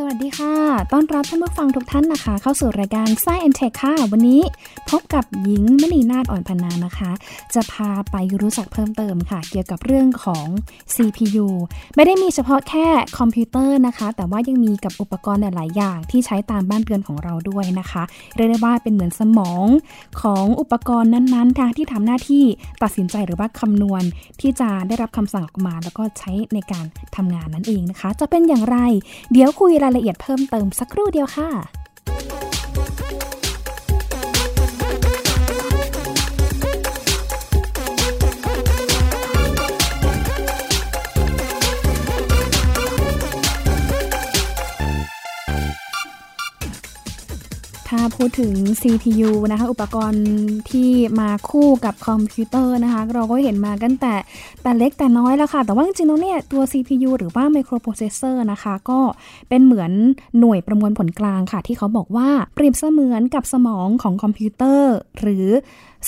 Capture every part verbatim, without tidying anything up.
สวัสดีค่ะต้อนรับท่านผู้ฟังทุกท่านนะคะเข้าสู่รายการ Science แอนด์ Tech ค่ะวันนี้พบกับหญิงมณีนาฏอ่อนพรรณานะคะจะพาไปรู้จักเพิ่มเติมค่ะเกี่ยวกับเรื่องของ ซี พี ยู ไม่ได้มีเฉพาะแค่คอมพิวเตอร์นะคะแต่ว่ายังมีกับอุปกรณ์หลายๆอย่างที่ใช้ตามบ้านเรือนของเราด้วยนะคะเรียกได้ว่าเป็นเหมือนสมองของอุปกรณ์นั้นๆค่ะที่ทำหน้าที่ตัดสินใจหรือว่าคำนวณที่จะได้รับคำสั่งออกมาแล้วก็ใช้ในการทำงานนั่นเองนะคะจะเป็นอย่างไรเดี๋ยวคุยรายละเอียดเพิ่มเติมสักครู่เดียวค่ะถ้าพูดถึง ซี พี ยู นะคะอุปกรณ์ที่มาคู่กับคอมพิวเตอร์นะคะเราก็เห็นมากันแต่แต่เล็กแต่น้อยแล้วค่ะแต่ว่าจริงๆแล้วเนี่ยตัว ซี พี ยู หรือว่า Microprocessor นะคะก็เป็นเหมือนหน่วยประมวลผลกลางค่ะที่เขาบอกว่าเปรียบเสมือนกับสมองของคอมพิวเตอร์หรือ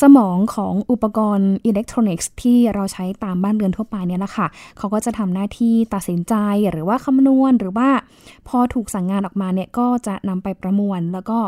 สมองของอุปกรณ์อิเล็กทรอนิกส์ที่เราใช้ตามบ้านเรือนทั่วไปเนี่ยนะคะเขาก็จะทำหน้าที่ตัดสินใจหรือว่าคำนวณหรือว่าพอถูกสั่งงานออกมาเนี่ยก็จะนำไปประมวลแล้วก็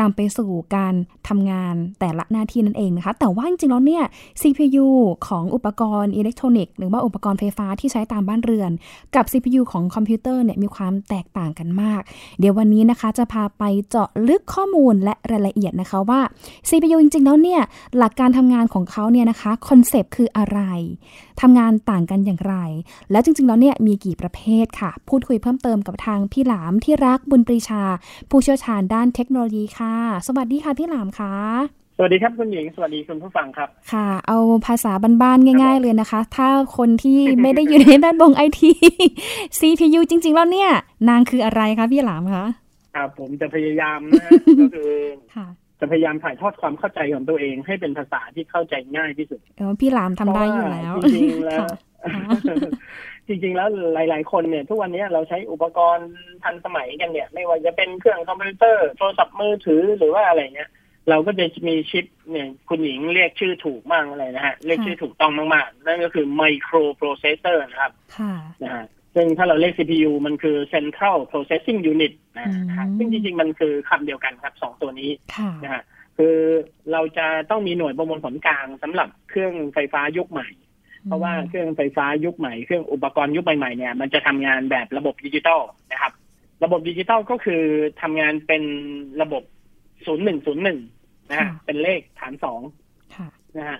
นำไปสู่การทำงานแต่ละหน้าที่นั่นเองนะคะแต่ว่าจริงๆแล้วเนี่ย ซี พี ยู ของอุปกรณ์อิเล็กทรอนิกส์หรือว่าอุปกรณ์ไฟฟ้าที่ใช้ตามบ้านเรือนกับ ซี พี ยู ของคอมพิวเตอร์เนี่ยมีความแตกต่างกันมากเดี๋ยววันนี้นะคะจะพาไปเจาะลึกข้อมูลและรายละเอียดนะคะว่า ซี พี ยู จริงๆแล้วเนี่ยหลักการทำงานของเขาเนี่ยนะคะคอนเซปต์คืออะไรทำงานต่างกันอย่างไรแล้วจริงๆแล้วเนี่ยมีกี่ประเภทค่ะพูดคุยเพิ่มเติมกับทางพี่หลามที่รักบุญปรีชาผู้เชี่ยวชาญด้านเทคโนโลยีค่ะสวัสดีค่ะพี่หลามค่ะสวัสดีครับคุณหญิงสวัสดีคุณผู้ฟังครับค่ะเอาภาษาบ้านๆง่ายๆเลยนะคะถ้าคนที่ไม่ได้อยู่ในด้านวง ไอ ที ซี พี ยู จริงๆแล้วเนี่ยนางคืออะไรคะพี่หลามคะครับผมจะพยายามนะก็คือค่ะจะพยายามถ่ายทอดความเข้าใจของตัวเองให้เป็นภาษาที่เข้าใจง่ายที่สุดพี่หลามทำได้อยู่แล้วจริงๆแล้ว จริงๆแล้วหลายๆคนเนี่ยทุกวันนี้เราใช้อุปกรณ์ทันสมัยกันเนี่ยไม่ว่าจะเป็นเครื่องคอมพิวเตอร์โทรศัพท์มือถือหรือว่าอะไรเงี้ยเราก็จะมีชิปเนี่ยคุณหญิงเรียกชื่อถูกมากอะไรนะฮะเรียกชื่อถูกต้องมากๆนั่นก็คือไมโครโปรเซสเซอร์นะครับนะฮะซึ่งถ้าเราเรียก ซี พี ยู มันคือ Central Processing Unit นะฮะซึ่งจริงๆมันคือคำเดียวกันครับสองตัวนี้นะฮะคือเราจะต้องมีหน่วยประมวลผลกลางสำหรับเครื่องไฟฟ้ายุคใหม่เพราะว่าเครื่องไฟฟ้ายุคใหม่เครื่องอุปกรณ์ยุคใหม่ๆเนี่ยมันจะทำงานแบบระบบดิจิตอลนะครับระบบดิจิตอลก็คือทำงานเป็นระบบศูนย์หนึ่งศูนย์หนึ่งนะฮะเป็นเลขฐานสองนะฮะ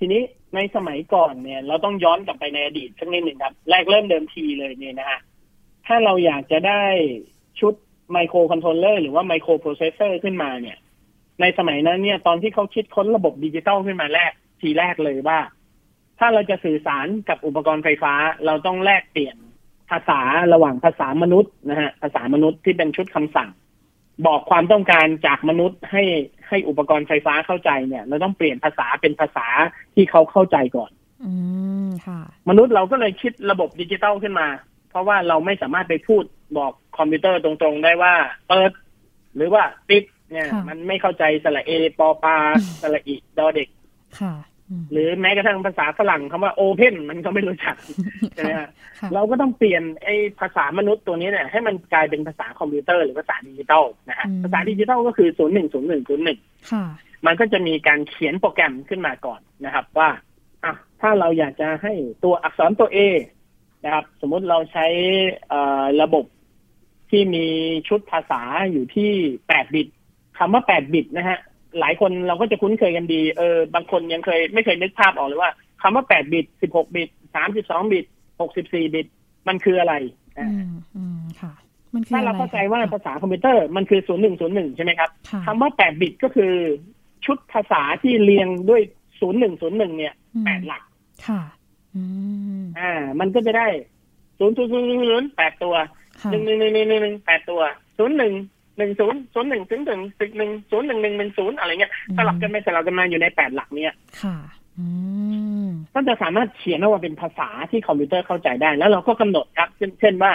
ทีนี้ในสมัยก่อนเนี่ยเราต้องย้อนกลับไปในอดีตสักนิดหนึ่งครับแรกเริ่มเดิมทีเลยเนี่ยนะฮะถ้าเราอยากจะได้ชุดไมโครคอนโทรลเลอร์หรือว่าไมโครโปรเซสเซอร์ขึ้นมาเนี่ยในสมัยนั้นเนี่ยตอนที่เขาคิดค้นระบบดิจิตอลขึ้นมาแรกทีแรกเลยว่าถ้าเราจะสื่อสารกับอุปกรณ์ไฟฟ้าเราต้องแลกเปลี่ยนภาษาระหว่างภาษามนุษย์นะฮะภาษามนุษย์ที่เป็นชุดคำสั่งบอกความต้องการจากมนุษย์ให้ให้อุปกรณ์ไฟฟ้าเข้าใจเนี่ยเราต้องเปลี่ยนภาษาเป็นภาษาที่เขาเข้าใจก่อนอืมค่ะมนุษย์เราก็เลยคิดระบบดิจิตอลขึ้นมาเพราะว่าเราไม่สามารถไปพูดบอกคอมพิวเตอร์ตรงๆได้ว่าเปิดหรือว่าปิดเนี่ยมันไม่เข้าใจสระเอปอปาสระอิดอเด็กค่ะหรือแม้กระทั่งภาษาฝรั่งคำว่า open มันก็ไม่รู้จักใช่ไหมฮะเราก็ต้องเปลี่ยนไอ้ภาษามนุษย์ตัวนี้เนี่ยให้มันกลายเป็นภาษาคอมพิวเตอร์หรือภาษาดิจิตอลนะฮะภาษาดิจิตอลก็คือศูนย์หนึ่งศูนย์หนึ่งศูนย์หนึ่งค่ะมันก็จะมีการเขียนโปรแกรมขึ้นมาก่อนนะครับว่าอ่ะถ้าเราอยากจะให้ตัวอักษรตัว A นะครับสมมติเราใช้ระบบที่มีชุดภาษาอยู่ที่แปดบิตคำว่าแปดบิตนะฮะหลายคนเราก็จะคุ้นเคยกันดีเออบางคนยังเคยไม่เคยนึกภาพออกเลยว่าคำว่าแปดบิตสิบหกบิตสามสิบสองบิตหกสิบสี่บิตมันคืออะไรอ่าอืมค่ะมันคือถ้าเราเข้าใจว่าภาษาคอมพิวเตอร์มันคือศูนย์หนึ่งศูนย์หนึ่งใช่ไหมครับคำว่าแปดบิตก็คือชุดภาษาที่เรียงด้วยศูนย์หนึ่งศูนย์หนึ่งเนี่ยแปดหลักค่ะอืมอ่ามันก็จะได้ศูนย์ ศูนย์ ศูนย์ ศูนย์ แปดตัวหนึ่ง หนึ่ง หนึ่ง หนึ่ง หนึ่ง แปดตัวศูนย์ หนึ่งหนึ่งศูนย์ ศูนย์ หนึ่ง ศูนย์ หนึ่ง ศูนย์ หนึ่ง หนึ่ง หนึ่ง ศูนย์อะไรเงี้ยสลับกันไปสลับกันมาอยู่ในแปดหลักเนี้ยค่ะอืมก็จะสามารถเขียนออกมาเป็นภาษาที่คอมพิวเตอร์เข้าใจได้แล้วเราก็กำหนดครับเช่นว่า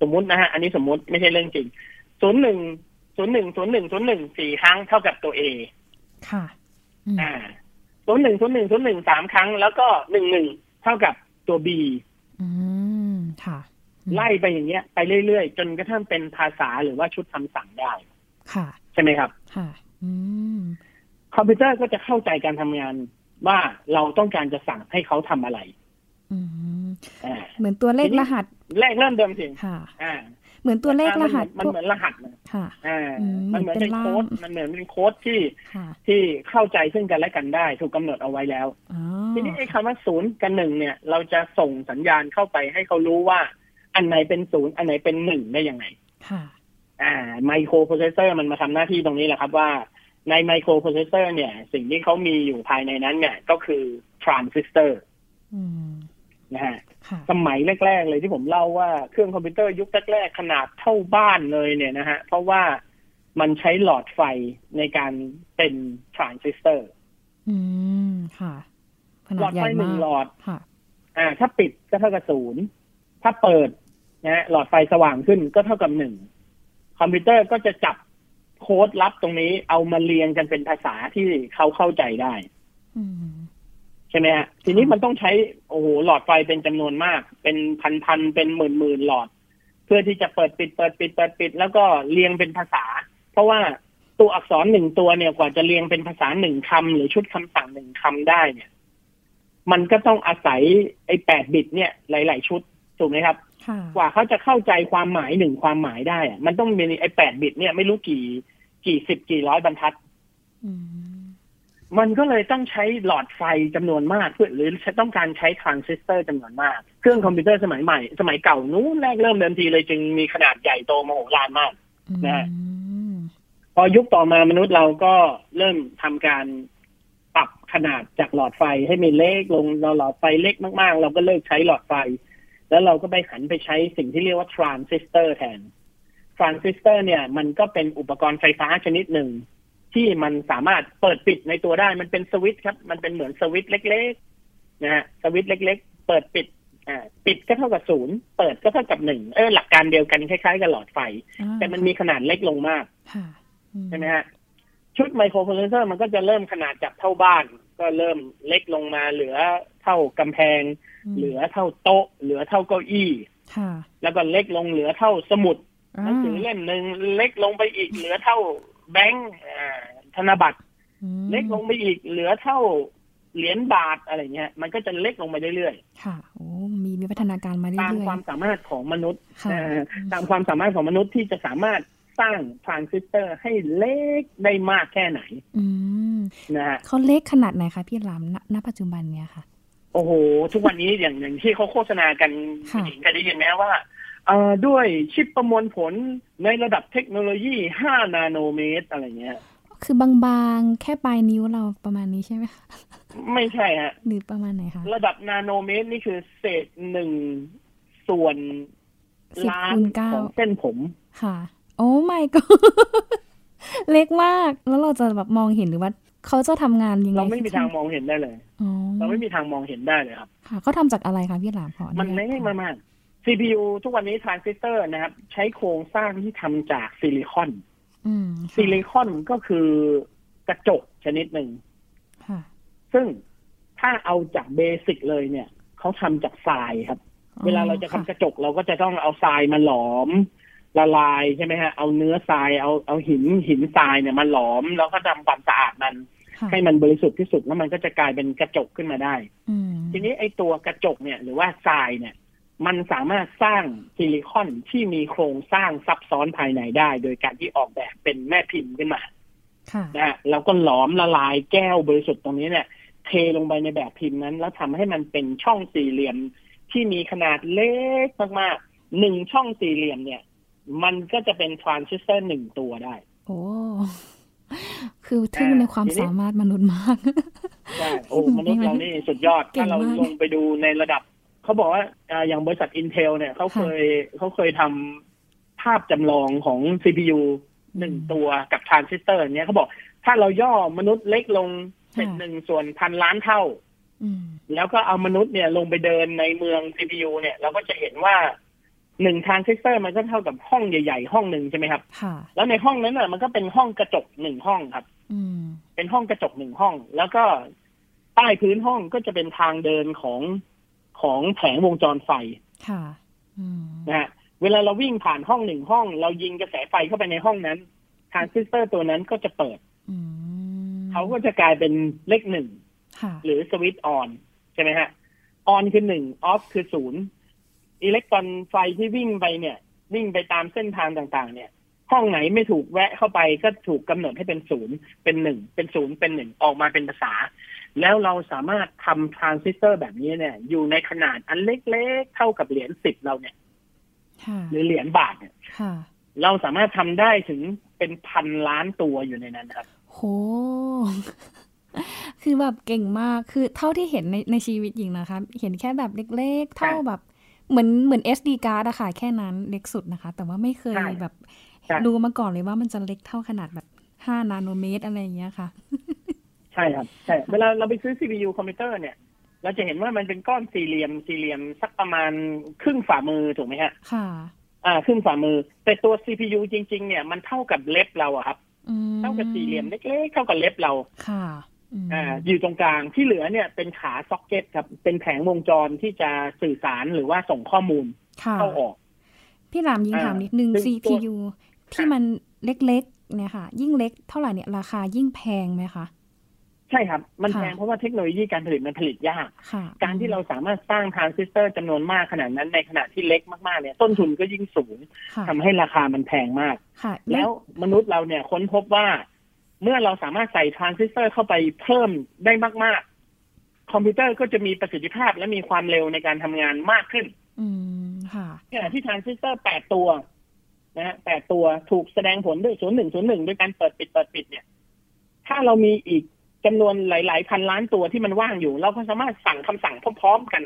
สมมุตินะฮะอันนี้สมมุติไม่ใช่เรื่องจริงศูนย์ หนึ่ง ศูนย์ หนึ่ง ศูนย์ หนึ่ง ศูนย์ หนึ่ง สี่ครั้งเท่ากับตัวเอค่ะอ่าศูนย์ หนึ่ง ศูนย์ หนึ่ง ศูนย์ หนึ่ง สามครั้งแล้วก็หนึ่ง หนึ่งเท่ากับตัวบีอืมค่ะ ไล่ไปอย่างเงี้ยไปเรื่อยๆจนกระทั่งเป็นภาษาหรือว่าชุดคำสั่งได้ค่ะใช่ไหมครับค่ะคอมพิวเตอร์ก็จะเข้าใจการทำงานว่าเราต้องการจะสั่งให้เขาทำอะไรเหมือนตัวเลขรหัสแรกเริ่มเดิมทีค่ะเหมือนตัวเลขรหัสมันเหมือนรหัสค่ะมันเหมือนเป็นโค้ดมันเหมือนเป็นโค้ดที่ที่เข้าใจซึ่งกันและกันได้ถูกกำหนดเอาไว้แล้วทีนี้ไอ้คำว่าศูนย์กับหนึ่งเนี่ยเราจะส่งสัญญาณเข้าไปให้เขารู้ว่าอันไหนเป็นศูนย์อันไหนเป็นหนึ่งได้ยังไงค่ะอ่าไมโครโปรเซสเซอร์มันมาทำหน้าที่ตรงนี้แหละครับว่าในไมโครโปรเซสเซอร์เนี่ยสิ่งที่เขามีอยู่ภายในนั้นเนี่ยก็คือทรานซิสเตอร์นะฮะสมัยแรกๆเลยที่ผมเล่าว่าเครื่องคอมพิวเตอร์ยุคแรกๆขนาดเท่าบ้านเลยเนี่ยนะฮะเพราะว่ามันใช้หลอดไฟในการเป็นทรานซิสเตอร์อืมค่ะหลอดไฟหนึ่งหลอดค่ะอ่าถ้าปิดก็เท่ากับศูนย์ถ้าเปิดนะฮะหลอดไฟสว่างขึ้นก็เท่ากับหนึ่งคอมพิวเตอร์ก็จะจับโค้ดลับตรงนี้เอามาเรียงกันเป็นภาษาที่เขาเข้าใจได้ใช่ไหมฮะทีนี้มันต้องใช้โอ้โหหลอดไฟเป็นจำนวนมากเป็นพันๆเป็นหมื่นๆหลอดเพื่อที่จะเปิดปิดเปิดปิดเปิดปิดแล้วก็เรียงเป็นภาษาเพราะว่าตัวอักษรหนึ่งตัวเนี่ยกว่าจะเรียงเป็นภาษาหนึ่งคำหรือชุดคำสั่งหนึ่งคำได้เนี่ยมันก็ต้องอาศัยไอ้แปดบิตเนี่ยหลายๆชุดถูกไหมครับกว่าเขาจะเข้าใจความหมายหนึ่งความหมายได้อะมันต้องมีไอ้แปดบิตเนี่ยไม่รู้กี่กี่สิบกี่ร้อยบรรทัดมันก็เลยต้องใช้หลอดไฟจำนวนมากเพื่อหรือต้องการใช้ทรานซิสเตอร์จำนวนมากเครื่องคอมพิวเตอร์สมัยใหม่สมัยเก่านู้นแรกเริ่มเดิมทีเลยจึงมีขนาดใหญ่โตมโหฬารมากนะพอยุคต่อมามนุษย์เราก็เริ่มทำการปรับขนาดจากหลอดไฟให้มีเล็กลงเราหลอดไฟเล็กมากๆเราก็เลิกใช้หลอดไฟแล้วเราก็ไปหันไปใช้สิ่งที่เรียกว่าทรานซิสเตอร์แทนทรานซิสเตอร์เนี่ยมันก็เป็นอุปกรณ์ไฟฟ้าชนิดหนึ่งที่มันสามารถเปิดปิดในตัวได้มันเป็นสวิตช์ครับมันเป็นเหมือนสวิตช์เล็กๆนะฮะสวิตช์เล็กๆเปิดปิดอ่าปิดก็เท่ากับศูนย์เปิดก็เท่ากับหนึ่งเออหลักการเดียวกันคล้ายๆกับหลอดไฟแต่มันมีขนาดเล็กลงมากใช่ไหมฮะชุดไมโครโปรเซสเซอร์มันก็จะเริ่มขนาดจากเท่าบ้านก็เริ่มเล็กลงมาเหลือเท่ากำแพงเหลือเท่าโต๊ะเหลือเท่าเก้าอี้แล้วก็เล็กลงเหลือเท่าสมุดหนังสือเล่มนึงเล็กลงไปอีกเหลือเท่าแบงค์ธนบัตรเล็กลงไปอีกเหลือเท่าเหรียญบาทอะไรเงี้ยมันก็จะเล็กลงไปเรื่อยๆค่ะโอ้มีวิวัฒนาการมาเรื่อยๆตามความสามารถของมนุษย์ตามความสามารถของมนุษย์ที่จะสามารถสร้างทรานซิสเตอร์ให้เล็กได้มากแค่ไหนนะฮะเขาเล็กขนาดไหนคะพี่รามณปัจจุบันเนี่ยค่ะโอ้โหทุกวันนี้อย่างอย่างที่เขาโฆษณากันผู้หญิงกันได้ยินไหมว่าด้วยชิปประมวลผลในระดับเทคโนโลยีห้านาโนเมตรอะไรเงี้ยคือบางๆแค่ปลายนิ้วเราประมาณนี้ใช่ไหมคะไม่ใช่ฮะหรือประมาณไหนคะระดับนาโนเมตรนี่คือเศษหนึ่งส่วนล้านของเส้นผมค่ะโอ้ my god เล็กมากแล้วเราจะแบบมองเห็นหรือว่าเขาจะทำงานยังไงเราไม่มีทางมองเห็นได้เลยเราไม่มีทางมองเห็นได้เลยครับค่ะเขาทำจากอะไรคะพี่หลามพอมันไม่ใช่มากๆ ซี พี ยู ทุกวันนี้ทรานซิสเตอร์นะครับใช้โครงสร้างที่ทำจากซิลิคอนซิลิคอนก็คือกระจกชนิดหนึ่งซึ่งถ้าเอาจากเบสิกเลยเนี่ยเขาทำจากทรายครับเวลาเราจะทำกระจกเราก็จะต้องเอาทรายมาหลอมละลายใช่ไหมฮะเอาเนื้อทรายเอาเอาหินหินทรายเนี่ยมาหลอมแล้วก็ทำความสะอาดมันให้มันบริสุทธิ์ที่สุดแล้วมันก็จะกลายเป็นกระจกขึ้นมาได้ทีนี้ไอ้ตัวกระจกเนี่ยหรือว่าทรายเนี่ยมันสามารถสร้างซิลิคอนที่มีโครงสร้างซับซ้อนภายในได้โดยการที่ออกแบบเป็นแม่พิมพ์ขึ้นมานะฮะแล้วก็หลอมละลายแก้วบริสุทธิ์ตรงนี้เนี่ยเทลงไปในแบบพิมพ์นั้นแล้วทำให้มันเป็นช่องสี่เหลี่ยมที่มีขนาดเล็กมากๆหนึ่งช่องสี่เหลี่ยมเนี่ยมันก็จะเป็นทรานซิสเตอร์หนึ่งตัวได้โอ้คือทึ่งในความสามารถมนุษย์มากใช่โอ้มนุษย์เรานี่สุดยอดถ้าเราลงไปดูในระดับเขาบอกว่าอย่างบริษัท Intel เนี่ยเขาเคยเขาเคยทำภาพจำลองของ ซี พี ยู หนึ่งตัวกับทรานซิสเตอร์เนี่ยเขาบอกถ้าเราย่อมนุษย์เล็กลงเป็นหนึ่งส่วนพันล้านเท่าแล้วก็เอามนุษย์เนี่ยลงไปเดินในเมือง ซี พี ยู เนี่ยเราก็จะเห็นว่าหนึ่งทรานซิสเตอร์มันก็เท่ากับห้องใหญ่ๆห้องหนึ่งใช่ไหมครับแล้วในห้องนั้นน่ะมันก็เป็นห้องกระจกหนึ่งห้องครับเป็นห้องกระจกหนึ่งห้องแล้วก็ใต้พื้นห้องก็จะเป็นทางเดินของของแผงวงจรไฟ นะเวลาเราวิ่งผ่านห้องหนึ่งห้องเรายิงกระแสไฟเข้าไปในห้องนั้นทรานซิสเตอร์ตัวนั้นก็จะเปิดเขาก็จะกลายเป็นเลขหนึ่งหรือสวิตช์ออนใช่ไหมฮะออนคือหนึ่งออฟคือศูนย์อิเล็กตรอนไฟที่วิ่งไปเนี่ยวิ่งไปตามเส้นทางต่างๆเนี่ยห้องไหนไม่ถูกแวะเข้าไปก็ถูกกำหนดให้เป็นศูนย์เป็นหนึ่งเป็นศูนย์เป็นหนึ่งออกมาเป็นภาษาแล้วเราสามารถทำทรานซิสเตอร์แบบนี้เนี่ยอยู่ในขนาดอันเล็กๆเท่ากับเหรียญสิบเราเนี่ยหรือเหรียญบาทเนี่ยเราสามารถทำได้ถึงเป็นพันล้านตัวอยู่ในนั้นครับโหคือแบบเก่งมากคือเท่าที่เห็นในในชีวิตหญิงนะคะเห็นแค่แบบเล็กๆเท่าแบบเหมือนเหมือน เอส ดี card อะค่ะแค่นั้นเล็กสุดนะคะแต่ว่าไม่เคยแบบดูมาก่อนเลยว่ามันจะเล็กเท่าขนาดแบบห้านาโนเมตรอะไรอย่างเงี้ยค่ะใช่ครับใช่เวลาเราไปซื้อ ซี พี ยู คอมพิวเตอร์เนี่ยเราจะเห็นว่ามันเป็นก้อนสี่เหลี่ยมสี่เหลี่ยมสักประมาณครึ่งฝ่ามือถูกไหมฮะค่ะอ่าครึ่งฝ่ามือแต่ตัว ซี พี ยู จริงๆเนี่ยมันเท่ากับเล็บเราอะครับเท่ากับสี่เหลี่ยมเล็กๆเท่ากับเล็บเราค่ะอ่าอยู่ตรงกลางที่เหลือเนี่ยเป็นขาซ็อกเก็ตครับเป็นแผงวงจรที่จะสื่อสารหรือว่าส่งข้อมูลเข้าออกพี่หลามยิงถามนิดนึง ซี พี ยู ที่มันเล็กๆเนี่ยค่ะยิ่งเล็กเท่าไหร่เนี่ยราคายิ่งแพงไหมคะใช่ครับมันแพงเพราะว่าเทคโนโลยีการผลิตมันผลิตยากการที่เราสามารถสร้างทรานซิสเตอร์จำนวนมากขนาดนั้นในขณะที่เล็กมากๆเนี่ยต้นทุนก็ยิ่งสูงทำให้ราคามันแพงมากแล้วมนุษย์เราเนี่ยค้นพบว่าเมื่อเราสามารถใส่ทรานซิสเตอร์เข้าไปเพิ่มได้มากๆคอมพิวเตอร์ก็จะมีประสิทธิภาพและมีความเร็วในการทำงานมากขึ้นขณะที่ทรานซิสเตอร์แปดตัวนะฮะแปดตัวถูกแสดงผลด้วยศูนย์ หนึ่ง ศูนย์ หนึ่งด้วยการเปิดปิดเปิดปิดเนี่ยถ้าเรามีอีกจำนวนหลายๆพันล้านตัวที่มันว่างอยู่เราก็สามารถสั่งคำสั่งพร้อมๆกัน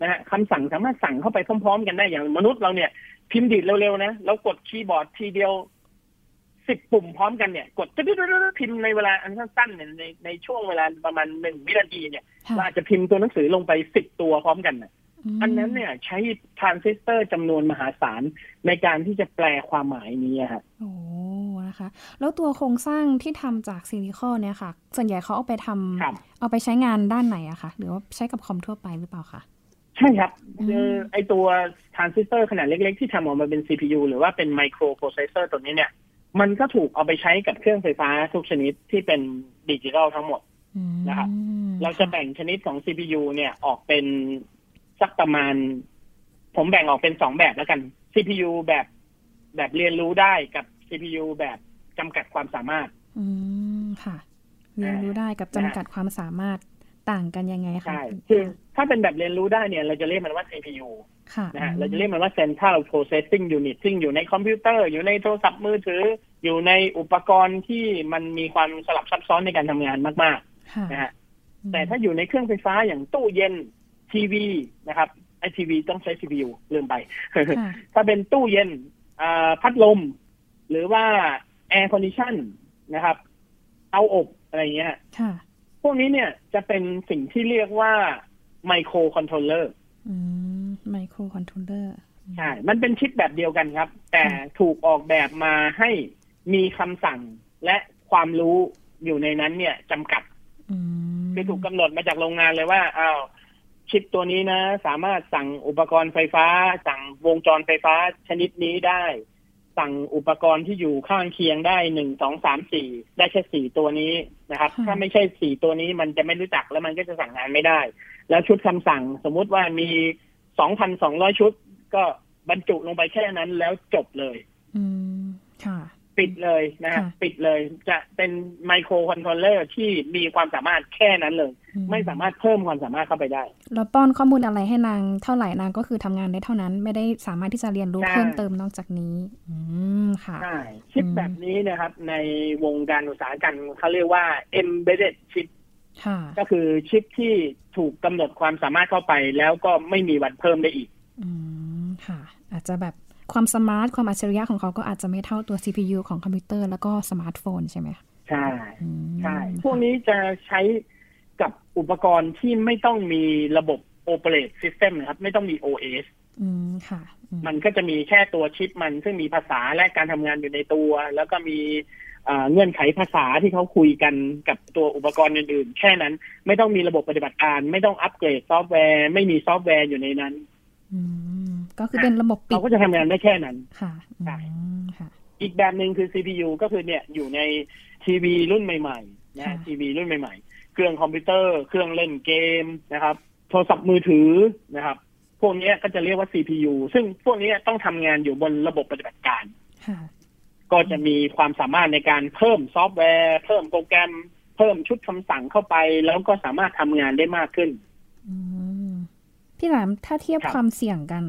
นะฮะคำสั่งสามารถสั่งเข้าไปพร้อมๆกันได้อย่างมนุษย์เราเนี่ยพิมพ์ดีดเร็วๆนะเรากดคีย์บอร์ดทีเดียวสิบปุ่มพร้อมกันเนี่ยกดพิมพ์ในเวลาอันสั้นๆในในช่วงเวลาประมาณหนึ่งวินาทีเนี่ยเราอาจจะพิมพ์ตัวหนังสือลงไปสิบตัวพร้อมกันนะอันนั้นเนี่ยใช้ทรานซิสเตอร์จำนวนมหาศาลในการที่จะแปลความหมายนี้ค่ะโอ้นะคะแล้วตัวโครงสร้างที่ทำจากซิลิคอนเนี่ยค่ะส่วนใหญ่เขาเอาไปทำเอาไปใช้งานด้านไหนอะคะหรือว่าใช้กับคอมทั่วไปหรือเปล่าคะใช่ครับคือไอตัวทรานซิสเตอร์ขนาดเล็กๆที่ทำออกมาเป็น ซี พี ยู หรือว่าเป็นไมโครโปรเซสเซอร์ตัวนี้เนี่ยมันก็ถูกเอาไปใช้กับเครื่องไฟฟ้าทุกชนิดที่เป็นดิจิทัลทั้งหมดนะครับเราจะแบ่งชนิดของ ซี พี ยู เนี่ยออกเป็นสักประมาณผมแบ่งออกเป็นสองแบบแล้วกัน ซี พี ยู แบบแบบเรียนรู้ได้กับ ซี พี ยู แบบจำกัดความสามารถอืมค่ะเรียนรู้ได้กับจำกัดความสามารถต่างกันยังไงคะใช่คือถ้าเป็นแบบเรียนรู้ได้เนี่ยเราจะเรียกมันว่า ซี พี ยู ค่ะนะฮะเราจะเรียกมันว่า Central Processing Unit ซึ่งอยู่ในคอมพิวเตอร์อยู่ในโทรศัพท์มือถืออยู่ในอุปกรณ์ที่มันมีความสลับซับซ้อนในการทำงานมากๆนะฮะแต่ถ้าอยู่ในเครื่องไฟฟ้าอย่างตู้เย็นทีวีนะครับไอทีวีต้องใช้ ซี พี ยู ลืมไป ถ้าเป็นตู้เย็นพัดลมหรือว่าแอร์คอนดิชันนะครับเตาอบอะไรเงี้ยพวกนี้เนี่ยจะเป็นสิ่งที่เรียกว่าไมโครคอนโทรลเลอร์ไมโครคอนโทรลเลอร์ใช่มันเป็นชิปแบบเดียวกันครับแต่ถูกออกแบบมาให้มีคำสั่งและความรู้อยู่ในนั้นเนี่ยจำกัดคือถูกกำหนดมาจากโรงงานเลยว่าอ้าวชิปตัวนี้นะสามารถสั่งอุปกรณ์ไฟฟ้าสั่งวงจรไฟฟ้าชนิดนี้ได้สั่งอุปกรณ์ที่อยู่ข้างเคียงได้หนึ่ง สอง สาม สี่ได้แค่สี่ตัวนี้นะครับถ้าไม่ใช่สี่ตัวนี้มันจะไม่รู้จักแล้วมันก็จะสั่งงานไม่ได้แล้วชุดคำสั่งสมมติว่ามี สองพันสองร้อย ชุดก็บรรจุลงไปแค่นั้นแล้วจบเลยอืมค่ะปิดเลยนะฮะปิดเลยจะเป็นไมโครคอนโทรลเลอร์ที่มีความสามารถแค่นั้นเลยไม่สามารถเพิ่มความสามารถเข้าไปได้เราป้อนข้อมูลอะไรให้นางเท่าไหร่นางก็คือทำงานได้เท่านั้นไม่ได้สามารถที่จะเรียนรู้เพิ่มเติมนอกจากนี้อืมค่ะใช่ชิปแบบนี้นะครับในวงการอุตสาหกรรมเขาเรียกว่า embedded chip ค่ะก็คือชิปที่ถูกกำหนดความสามารถเข้าไปแล้วก็ไม่มีวันเพิ่มได้อีกอืมค่ะอาจจะแบบความสมาร์ทความอัจฉริยะของเขาก็อาจจะไม่เท่าตัว ซี พี ยู ของคอมพิวเตอร์แล้วก็สมาร์ทโฟนใช่ไหมใช่ใช่พวกนี้จะใช้กับอุปกรณ์ที่ไม่ต้องมีระบบ Operate System นะครับไม่ต้องมี โอ เอส อืมค่ะมันก็จะมีแค่ตัวชิปมันซึ่งมีภาษาและการทำงานอยู่ในตัวแล้วก็มีเงื่อนไขภาษาที่เขาคุยกันกับตัวอุปกรณ์อื่นๆแค่นั้นไม่ต้องมีระบบปฏิบัติการไม่ต้องอัปเกรดซอฟต์แวร์ไม่มีซอฟต์แวร์อยู่ในนั้นอืม ก็คือเป็นระบบปิดเราก็จะทำงานได้แค่นั้นค่ะค่ะอีกแบบนึงคือ ซี พี ยู ก็คือเนี่ยอยู่ในทีวีรุ่นใหม่ๆนะทีวีรุ่นใหม่ๆเครื่องคอมพิวเตอร์เครื่องเล่นเกมนะครับโทรศัพท์มือถือนะครับพวกนี้ก็จะเรียกว่า ซี พี ยู ซึ่งพวกนี้ต้องทำงานอยู่บนระบบปฏิบัติการก็จะมีความสามารถในการเพิ่มซอฟต์แวร์เพิ่มโปรแกรมเพิ่มชุดคำสั่งเข้าไปแล้วก็สามารถทำงานได้มากขึ้นพี่หลามถ้าเทียบความเสี่ยงกัน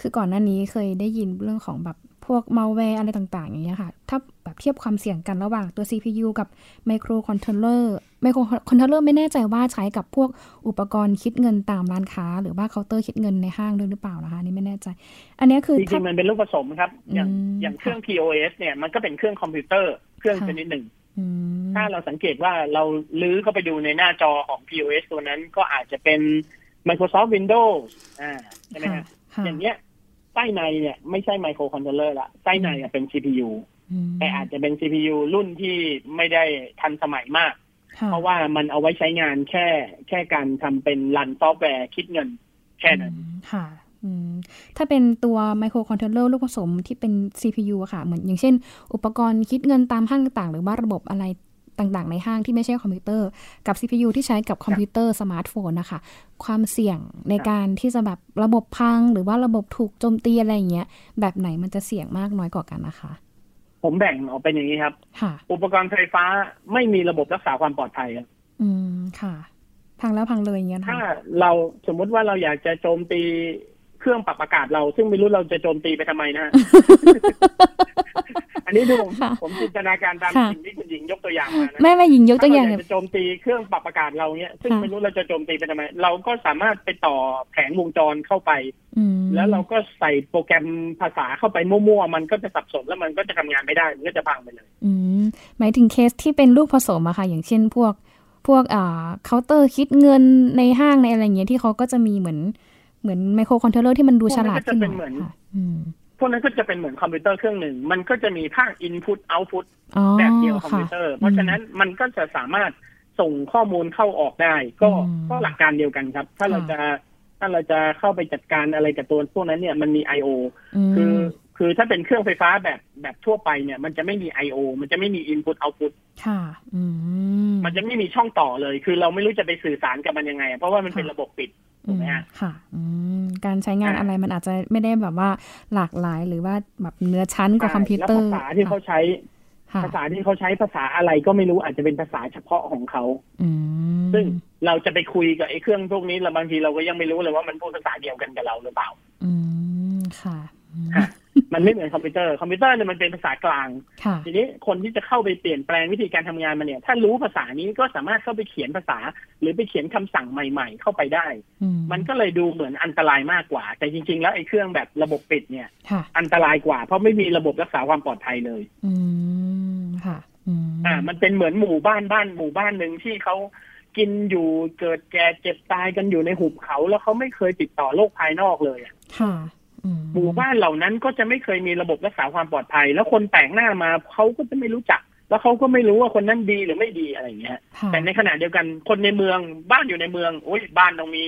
คือก่อนหน้านี้เคยได้ยินเรื่องของแบบพวกมัลแวร์อะไรต่างๆอย่างเงี้ยค่ะถ้าแบบเทียบความเสี่ยงกันระหว่างตัว ซี พี ยู กับไมโครคอนโทรลเลอร์ไมโครคอนโทรลเลอร์ไม่แน่ใจว่าใช้กับพวกอุปกรณ์คิดเงินตามร้านค้าหรือว่าเคาน์เตอร์คิดเงินในห้างด้วยหรือเปล่านะคะนี่ไม่แน่ใจอันนี้คือจริงๆมันเป็นลูกผสมครับอย่างอย่างเครื่อง พี โอ เอส เนี่ยมันก็เป็นเครื่องคอมพิวเตอร์เครื่องชนิดหนึ่งถ้าเราสังเกตว่าเราลื้อเข้าไปดูในหน้าจอของ พี โอ เอส ตัวนั้นก็อาจจะเป็น Microsoft Windows อ่าใช่ไหมครับอย่างเนี้ยไส้ในเนี่ยไม่ใช่ไมโครคอนโทรลเลอร์ละไส้ในเป็น ซี พี ยู แต่อาจจะเป็น ซี พี ยู รุ่นที่ไม่ได้ทันสมัยมากเพราะว่ามันเอาไว้ใช้งานแค่แค่การทำเป็นรันซอฟต์แวร์คิดเงินแค่นั้นค่ะถ้าเป็นตัวไมโครคอนโทรลเลอร์ลูกผสมที่เป็น ซี พี ยู อะค่ะเหมือนอย่างเช่นอุปกรณ์คิดเงินตามห้างต่างๆหรือว่าระบบอะไรต่างๆในห้างที่ไม่ใช่คอมพิวเตอร์กับ ซี พี ยู ที่ใช้กับคอมพิวเตอร์สมาร์ทโฟนนะคะความเสี่ยงในการที่จะแบบระบบพังหรือว่าระบบถูกโจมตีอะไรอย่างเงี้ยแบบไหนมันจะเสี่ยงมากน้อยกว่ากันนะคะผมแบ่งออกเป็นอย่างนี้ครับอุปกรณ์ไฟฟ้าไม่มีระบบรักษาความปลอดภัยครับอืมค่ะพังแล้วพังเลยอย่างเงี้ยถ้าเราสมมติว่าเราอยากจะโจมตีเครื่องปรับอากาศเราซึ่งไม่รู้เราจะโจมตีไปทำไมนะฮะ อันนี้ดูผมผมจินตนาการตามสิ่งที่คุณหญิงยกตัวอย่างมานะไม่ไม่หญิงยกตัวอย่างเนี่ยจะโจมตีเครื่องปรับอากาศเราเนี่ยซึ่งไม่รู้เราจะโจมตีไปทำไมเราก็สามารถไปต่อแผงวงจรเข้าไปแล้วเราก็ใส่โปรแกรมภาษาเข้าไปมั่วๆมันก็จะสับสนแล้วมันก็จะทำงานไม่ได้มันก็จะพังไปเลยอืมหมายถึงเคสที่เป็นลูกผสมอะค่ะอย่างเช่นพวกพวกอ่าเคาน์เตอร์คิดเงินในห้างในอะไรเงี้ยที่เขาก็จะมีเหมือนเหมือนไมโครคอนโทรลเลอร์ที่มันดูฉลาดขึ้นเหมือนพวกนั้นก็จะเป็นเหมือนคอมพิวเตอร์เครื่องหนึ่งมันก็จะมีภาค input output แบบเดียวคอมพิวเตอร์เพราะฉะนั้นมันก็จะสามารถส่งข้อมูลเข้าออกได้ก็ก็หลักการเดียวกันครับถ้าเราจะถ้าเราจะเข้าไปจัดการอะไรกับตัวพวกนั้นเนี่ยมันมี ไอ โอ คือคือถ้าเป็นเครื่องไฟฟ้าแบบแบบทั่วไปเนี่ยมันจะไม่มี ไอ โอ มันจะไม่มี input output ค่ะอืมมันจะไม่มีช่องต่อเลยคือเราไม่รู้จะไปสื่อสารกับมันยังไงเพราะว่ามันเป็นระบบปิดถูกไหมค่ะการใช้งานอะไรมันอาจจะไม่ได้แบบว่าหลากหลายหรือว่าแบบเนื้อชั้นกว่าคอมพิวเตอร์ภาษาที่เขาใช้ภาษาที่เขาใช้ภาษาอะไรก็ไม่รู้อาจจะเป็นภาษาเฉพาะของเขาซึ่งเราจะไปคุยกับไอ้เครื่องพวกนี้เราบางทีเราก็ยังไม่รู้เลยว่ามันพูดภาษาเดียวกันกับเราหรือเปล่าอืมค่ะมันไม่เหมือนคอมพิวเตอร์คอมพิวเตอร์เนี่ยมันเป็นภาษากลางทีนี้คนที่จะเข้าไปเปลี่ยนแปลงวิธีการทำงานมันเนี่ยถ้ารู้ภาษานี้ก็สามารถเข้าไปเขียนภาษาหรือไปเขียนคำสั่งใหม่ๆเข้าไปได้มันก็เลยดูเหมือนอันตรายมากกว่าแต่จริงๆแล้วไอ้เครื่องแบบระบบปิดเนี่ยอันตรายกว่าเพราะไม่มีระบบรักษาความปลอดภัยเลยอืมค่ะอ่ามันเป็นเหมือนหมู่บ้านบ้านหมู่บ้านนึงที่เขากินอยู่เกิดแก่เจ็บตายกันอยู่ในหุบเขาแล้วเขาไม่เคยติดต่อโลกภายนอกเลยค่ะหมู่บ้านเหล่านั้นก็จะไม่เคยมีระบบรักษาความปลอดภัยแล้วคนแปลกหน้ามาเขาก็จะไม่รู้จักแล้วเขาก็ไม่รู้ว่าคนนั้นดีหรือไม่ดีอะไรอย่างเงี้ยแต่ในขณะเดียวกันคนในเมืองบ้านอยู่ในเมืองโอ้ยบ้านต้องมี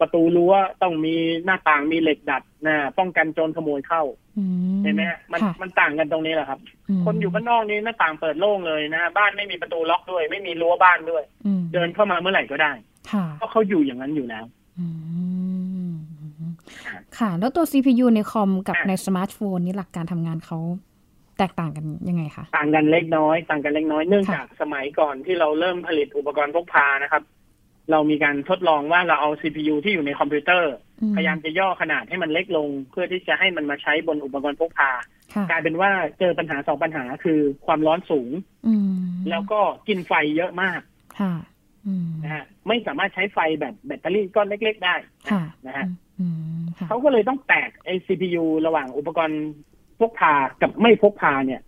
ประตูรั้วต้องมีหน้าต่างมีเหล็กดัดนะป้องกันโจรขโมยเข้าเห็นไหมมันมันต่างกันตรงนี้แหละครับคนอยู่บ้านนอกนี่หน้าต่างเปิดโล่งเลยนะบ้านไม่มีประตูล็อกด้วยไม่มีรั้วบ้านด้วยเดินเข้ามาเมื่อไหร่ก็ได้เพราะเขาอยู่อย่างนั้นอยู่แล้วค่ะแล้วตัว ซี พี ยู ในคอมกับในสมาร์ทโฟนนี่หลักการทำงานเขาแตกต่างกันยังไงคะต่างกันเล็กน้อยต่างกันเล็กน้อยเนื่องจากสมัยก่อนที่เราเริ่มผลิตอุปกรณ์พกพานะครับเรามีการทดลองว่าเราเอา ซี พี ยู ที่อยู่ในคอมพิวเตอร์พยายามจะย่อขนาดให้มันเล็กลงเพื่อที่จะให้มันมาใช้บนอุปกรณ์พกพากลายเป็นว่าเจอปัญหาสองปัญหาคือความร้อนสูงแล้วก็กินไฟเยอะมากนะฮะไม่สามารถใช้ไฟแบบแบตเตอรี่ก้อนเล็กๆได้นะฮะเขาก็เลยต้องแตกไอ้ ซี พี ยู ระหว่างอุปกรณ์พกพากับไม่พกพาเนี่ย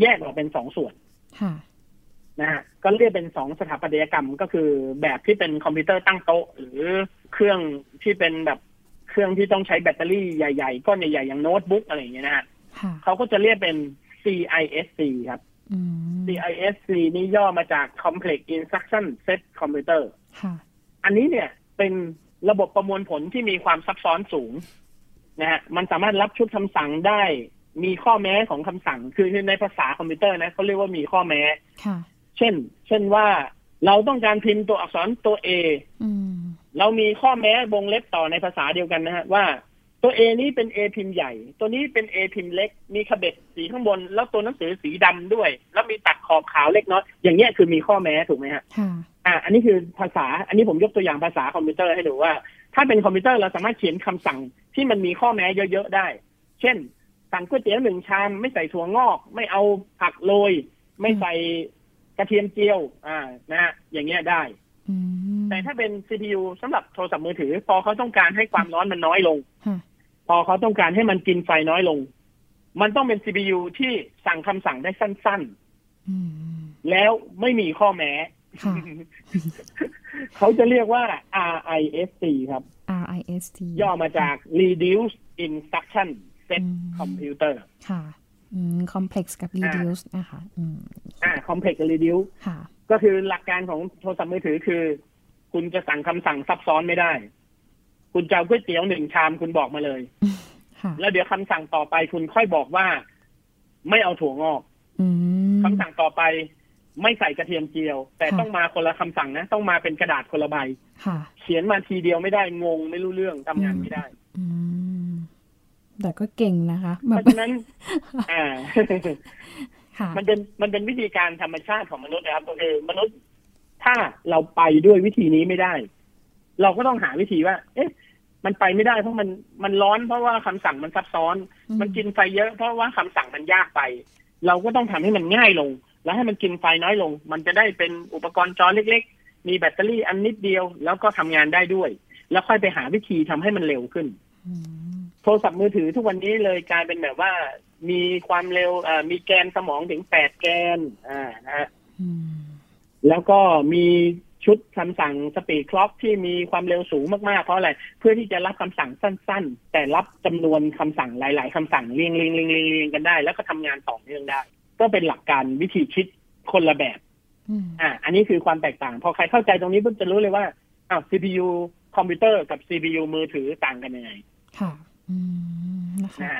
แยกออกเป็นสองส่วนนะฮะก็เรียกเป็นสองสถาปัตยกรรมก็คือแบบที่เป็นคอมพิวเตอร์ตั้งโต๊ะหรือเครื่องที่เป็นแบบเครื่องที่ต้องใช้แบตเตอรี่ใหญ่ๆก้อนใหญ่ๆอย่างโน้ตบุ๊กอะไรอย่างเงี้ยนะฮะเขาก็จะเรียกเป็น ซี ไอ เอส ซี ครับ ซี ไอ เอส ซี นี่ย่อมาจาก Complex Instruction Set Computer อันนี้เนี่ยเป็นระบบประมวลผลที่มีความซับซ้อนสูง นะฮะมันสามารถรับชุดคำสั่งได้มีข้อแม้ของคำสั่งคือในภาษาคอมพิวเตอร์นะเขาเรียกว่ามีข้อแม้เช่นเช่นว่าเราต้องการพิมพ์ตัวอักษรตัว A เรามีข้อแม้วงเล็บต่อในภาษาเดียวกันนะฮะว่าตัว A นี้เป็น A พิมพ์ใหญ่ตัวนี้เป็น A พิมพ์เล็กมีขเบ็ดสีข้างบนแล้วตัวหนังสือสีดำด้วยแล้วมีตัดขอบขาวเล็กน้อยอย่างเงี้ยคือมีข้อแม้ถูกไหมฮะอ่าอันนี้คือภาษาอันนี้ผมยกตัวอย่างภาษาคอมพิวเตอร์ให้ดูว่าถ้าเป็นคอมพิวเตอร์เราสามารถเขียนคำสั่งที่มันมีข้อแม้เยอะๆได้เช่นสั่งก๋วยเตี๋ยวหนึ่งชามไม่ใส่ถั่วงอกไม่เอาผักโรยไม่ใส่กระเทียมเจียวอ่านะฮะอย่างเงี้ยได้แต่ถ้าเป็น ซี พี ยู สำหรับโทรศัพท์มือถือพอเขาต้องการให้ความร้อนมันน้อยลงพอเขาต้องการให้มันกินไฟน้อยลงมันต้องเป็น ซี พี ยู ที่สั่งคำสั่งได้สั้นๆแล้วไม่มีข้อแม้เขาจะเรียกว่า อาร์ ไอ เอส ซี ครับ อาร์ ไอ เอส ซี ย่อมาจาก Reduce Instruction Set Computer ค่ะ Complex กับ Reduce นะคะอ่า Complex กับ Reduce ค่ะก็คือหลักการของโทรศัพท์มือถือคือคุณจะสั่งคำสั่งซับซ้อนไม่ได้คุณจะเอาก๋วยเตี๋ยวหนึ่งชามคุณบอกมาเลยแล้วเดี๋ยวคำสั่งต่อไปคุณค่อยบอกว่าไม่เอาถั่วงอกคำสั่งต่อไปไม่ใส่กระเทียมเจียวแต่ต้องมาคนละคำสั่งนะต้องมาเป็นกระดาษคนละใบเขียนมาทีเดียวไม่ได้งงไม่รู้เรื่องทำงานไม่ได้แต่ก็เก่งนะคะเพราะฉะนั้นอ่ามันเป็นมันเป็นวิธีการธรรมชาติของมนุษย์นะครับก็คือมนุษย์ถ้าเราไปด้วยวิธีนี้ไม่ได้เราก็ต้องหาวิธีว่าเอ๊ะมันไปไม่ได้เพราะมันมันร้อนเพราะว่าคำสั่งมันซับซ้อนมันกินไฟเยอะเพราะว่าคำสั่งมันยากไปเราก็ต้องทำให้มันง่ายลงและให้มันกินไฟน้อยลงมันจะได้เป็นอุปกรณ์จอเล็กๆมีแบตเตอรี่อันนิดเดียวแล้วก็ทำงานได้ด้วยแล้วค่อยไปหาวิธีทำให้มันเร็วขึ้นโทรศัพท์มือถือทุกวันนี้เลยกลายเป็นแบบว่ามีความเร็วมีแกนสมองถึงแปดแกนอ่านะฮะแล้วก็มีชุดคำสั่งสปีดคล็อกที่มีความเร็วสูงมากๆเพราะอะไรเพื่อที่จะรับคำสั่งสั้นๆแต่รับจำนวนคำสั่งหลายๆคำสั่งเรียงเรียงเรียงเรียงเรียงกันได้แล้วก็ทำงานต่อเนื่องได้ก็เป็นหลักการวิธีคิดคนละแบบอ่าอันนี้คือความแตกต่างพอใครเข้าใจตรงนี้ปุ๊บจะรู้เลยว่าอ้าว ซี พี ยู คอมพิวเตอร์กับ ซี พี ยู มือถือต่างกันยังไงค่ะอืมนะคะ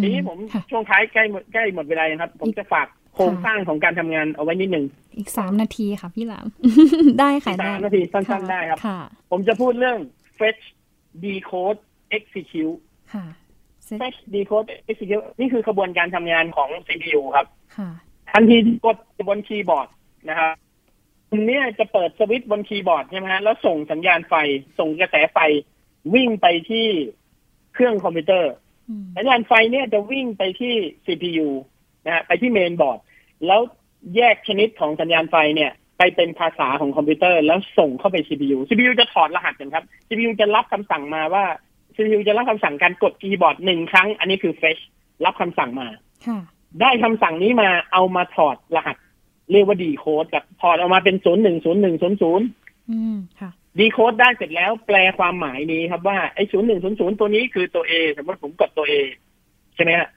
ทีนี้ผมช่วงท้ายใกล้หมดใกล้หมดเวลาครับผมจะฝากโครงสร้างของการทำงานเอาไว้นิดหนึ่งอีกสามนาทีค่ะพี่หลาม ได้ค่ะได้สามนาทีสั้นๆได้ครับผมจะพูดเรื่อง fetch decode execute ค่ะ fetch decode execute นี่คือกระบวนการทำงานของ ซี พี ยู ครับทันทีที่กดบนคีย์บอร์ดนะครับตรงนี้จะเปิดสวิตช์บนคีย์บอร์ดใช่ไหมฮะแล้วส่งสัญญาณไฟส่งกระแสไฟวิ่งไปที่เครื่องคอมพิวเตอร์สัญญาณไฟเนี่ยจะวิ่งไปที่ ซี พี ยู นะฮะไปที่เมนบอร์ดแล้วแยกชนิดของสัญญาณไฟเนี่ยไปเป็นภาษาของคอมพิวเตอร์แล้วส่งเข้าไป ซี พี ยู ซี พี ยู จะถอดรหัสกันครับ ซี พี ยู จะรับคำสั่งมาว่า ซี พี ยู จะรับคำสั่งการกดคีย์บอร์ดหนึ่งครั้งอันนี้คือ fetch รับคำสั่งมาได้คำสั่งนี้มาเอามาถอดรหัสเรียกว่า decode กับถอดออกมาเป็นศูนย์ หนึ่ง ศูนย์ หนึ่ง ศูนย์ ศูนย์อืมค่ะดีโค้ดได้เสร็จแล้วแปลความหมายนี้ครับว่าไอ้ศูนย์ หนึ่ง ศูนย์ ศูนย์ตัวนี้คือตัว A สมมติผมกดตัว A ใช่ไหมฮะ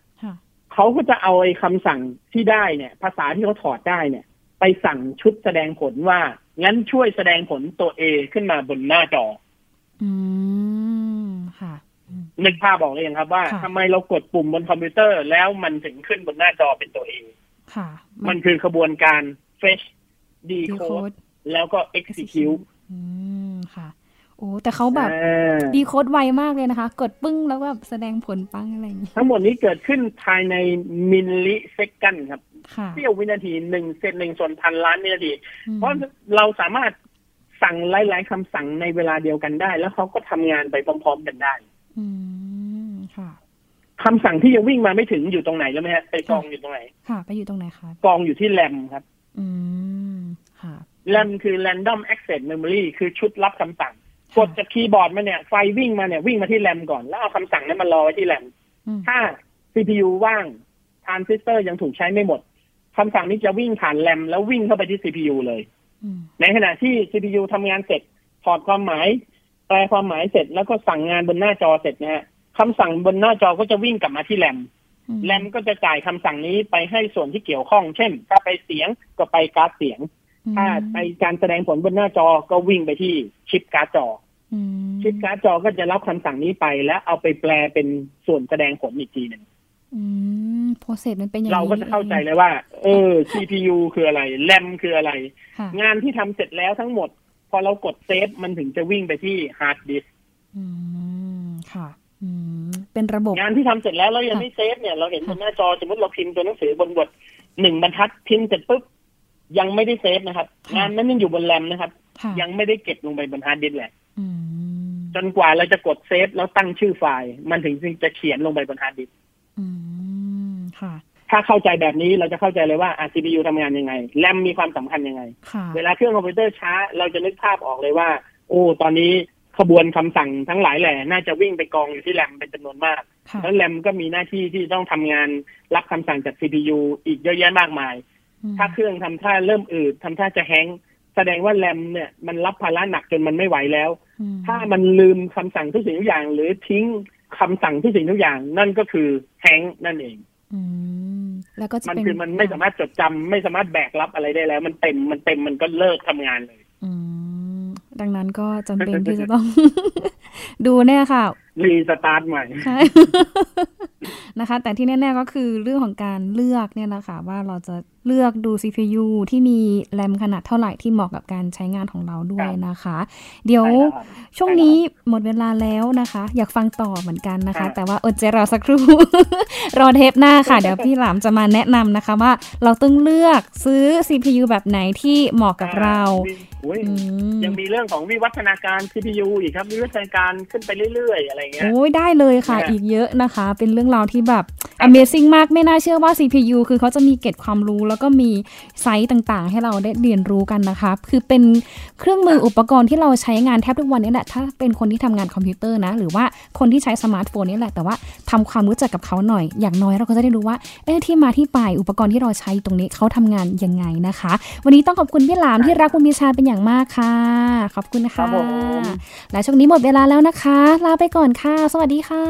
เขาก็จะเอาไอ้คำสั่งที่ได้เนี่ยภาษาที่เขาถอดได้เนี่ยไปสั่งชุดแสดงผลว่างั้นช่วยแสดงผลตัว A ขึ้นมาบนหน้าจออืมค่ะนึกภาพบอกเลยครับว่าทำไมเรากดปุ่มบนคอมพิวเตอร์แล้วมันถึงขึ้นบนหน้าจอเป็นตัว A ค่ะมันคือกระบวนการ fetch decode แล้วก็ executeอืมค่ะโอ้แต่เขาแบบดีโค้ดไวมากเลยนะคะกดปึ้งแล้วแบบแสดงผลปังอะไรอย่างนี้ทั้งหมดนี้เกิดขึ้นภายในมิลลิเซคันด์ครับเสี้ยววินาทีหนึ่งเซนหนึ่งส่วนพันล้านวินาทีเพราะเราสามารถสั่งหลายๆคำสั่งในเวลาเดียวกันได้แล้วเขาก็ทำงานไปพร้อมๆกันได้อืมค่ะคำสั่งที่ยังวิ่งมาไม่ถึงอยู่ตรงไหนแล้วไหมฮะไปกองอยู่ตรงไหนค่ะไปอยู่ตรงไหนคะกองอยู่ที่แรมครับอืมค่ะแรมคือ random access memory คือชุดรับคำสั่งกดจากคีย์บอร์ดมาเนี่ยไฟวิ่งมาเนี่ยวิ่งมาที่แรมก่อนแล้วเอาคำสั่งนั้นมารอไว้ที่แรมถ้า ซี พี ยู ว่างทรานซิสเตอร์ยังถูกใช้ไม่หมดคำสั่งนี้จะวิ่งผ่านแรมแล้ววิ่งเข้าไปที่ ซี พี ยู เลยในขณะที่ ซี พี ยู ทำงานเสร็จถอดความหมายแปลความหมายเสร็จแล้วก็สั่งงานบนหน้าจอเสร็จนะฮะคำสั่งบนหน้าจอก็จะวิ่งกลับมาที่แรมแรมก็จะจ่ายคำสั่งนี้ไปให้ส่วนที่เกี่ยวข้องเช่นถ้าไปเสียงก็ไปการ์ดเสียงถ้าไปการแสดงผลบนหน้าจอก็วิ่งไปที่ชิปการ์ดจอ ชิปการ์ดจอก็จะรับคำสั่งนี้ไปแล้วเอาไปแปลเป็นส่วนแสดงผลอีกทีหนึ่งโปรเซสมันเป็นอย่างนี้เราก็จะเข้าใจเลยว่าเออ ซี พี ยู คืออะไร RAM คืออะไรงานที่ทำเสร็จแล้วทั้งหมดพอเรากดเซฟมันถึงจะวิ่งไปที่ฮาร์ดดิสก์ค่ะเป็นระบบงานที่ทำเสร็จแล้วเรายังไม่เซฟเนี่ยเราเห็นบนหน้าจอสมมติเราพิมพ์ตัวหนังสือบนบทหนึ่งบรรทัดพิมพ์เสร็จปุ๊บยังไม่ได้เซฟนะครับงานนั้นยังอยู่บนแรมนะครับยังไม่ได้เก็บลงไปบนฮาร์ดดิสก์แหละจนกว่าเราจะกดเซฟแล้วตั้งชื่อไฟล์มันถึงจะเขียนลงไปบนฮาร์ดดิสก์ถ้าเข้าใจแบบนี้เราจะเข้าใจเลยว่า ซี พี ยู ทำงานยังไงแรมมีความสำคัญยังไงเวลาเครื่องคอมพิวเตอร์ช้าเราจะนึกภาพออกเลยว่าโอ้ตอนนี้ขบวนคำสั่งทั้งหลายแหล่น่าจะวิ่งไปกองอยู่ที่แรมเป็นจำนวนมากแล้วแรมก็มีหน้าที่ที่ต้องทำงานรับคำสั่งจาก ซี พี ยู อีกเยอะแยะมากมายถ้าเครื่องทำท่าเริ่มอืดทำท่าจะแฮงก์แสดงว่าแรมเนี่ยมันรับภาระหนักจนมันไม่ไหวแล้วถ้ามันลืมคำสั่งทุกสิ่งทุกอย่างหรือทิ้งคำสั่งทุกสิ่งทุกอย่างนั่นก็คือแฮงก์นั่นเองแล้วก็มันคือมันไม่สามารถจดจำไม่สามารถแบกรับอะไรได้แล้วมันเต็มมันเต็มมันก็เลิกทำงานเลยดังนั้นก็จำเป็นที่จะต้องดูแน่ค่ะรีสตาร์ทใหม่ใช่นะคะแต่ที่แน่ๆก็คือเรื่องของการเลือกเนี่ยนะคะว่าเราจะเลือกดู ซี พี ยู ที่มีแรมขนาดเท่าไหร่ที่เหมาะกับการใช้งานของเราด้วยนะคะเดี๋ยวช่วงนี้หมดเวลาแล้วนะคะอยากฟังต่อเหมือนกันนะคะแต่ว่าอดใจรอสักครู่รอเทปหน้าค่ะเดี๋ยวพี่หลามจะมาแนะนำนะคะว่าเราต้องเลือกซื้อ ซี พี ยู แบบไหนที่เหมาะกับเรายังมีเรื่องของวิวัฒนาการ ซี พี ยู อีกครับวิวัฒนาการขึ้นไปเรื่อยๆอะไรเงี้ยโอ้ยได้เลยค่ะอีกเยอะนะคะเป็นเรื่องราวที่แบบ Amazing มากไม่น่าเชื่อว่า ซี พี ยู คือเขาจะมีเก็บความรู้แล้วก็มีไซต์ต่างๆให้เราได้เรียนรู้กันนะคะคือเป็นเครื่องมืออุปกรณ์ที่เราใช้งานแทบทุกวันนี่แหละถ้าเป็นคนที่ทำงานคอมพิวเตอร์นะหรือว่าคนที่ใช้สมาร์ทโฟนนี่แหละแต่ว่าทำความรู้จักกับเขาหน่อยอย่างน้อยเราก็จะได้รู้ว่าเอ๊ะที่มาที่ไปอุปกรณ์ที่เราใช้ตรงนี้เขาทำงานยังไงนะคะวันนี้ต้องขอบคุณพี่หลามที่รักคุณวิชาเป็นอย่างมากค่ะขอบคุณนะคะและช่วงนี้หมดเวลาแล้วนะคะลาไปก่อนค่ะสวัสดีค่ะ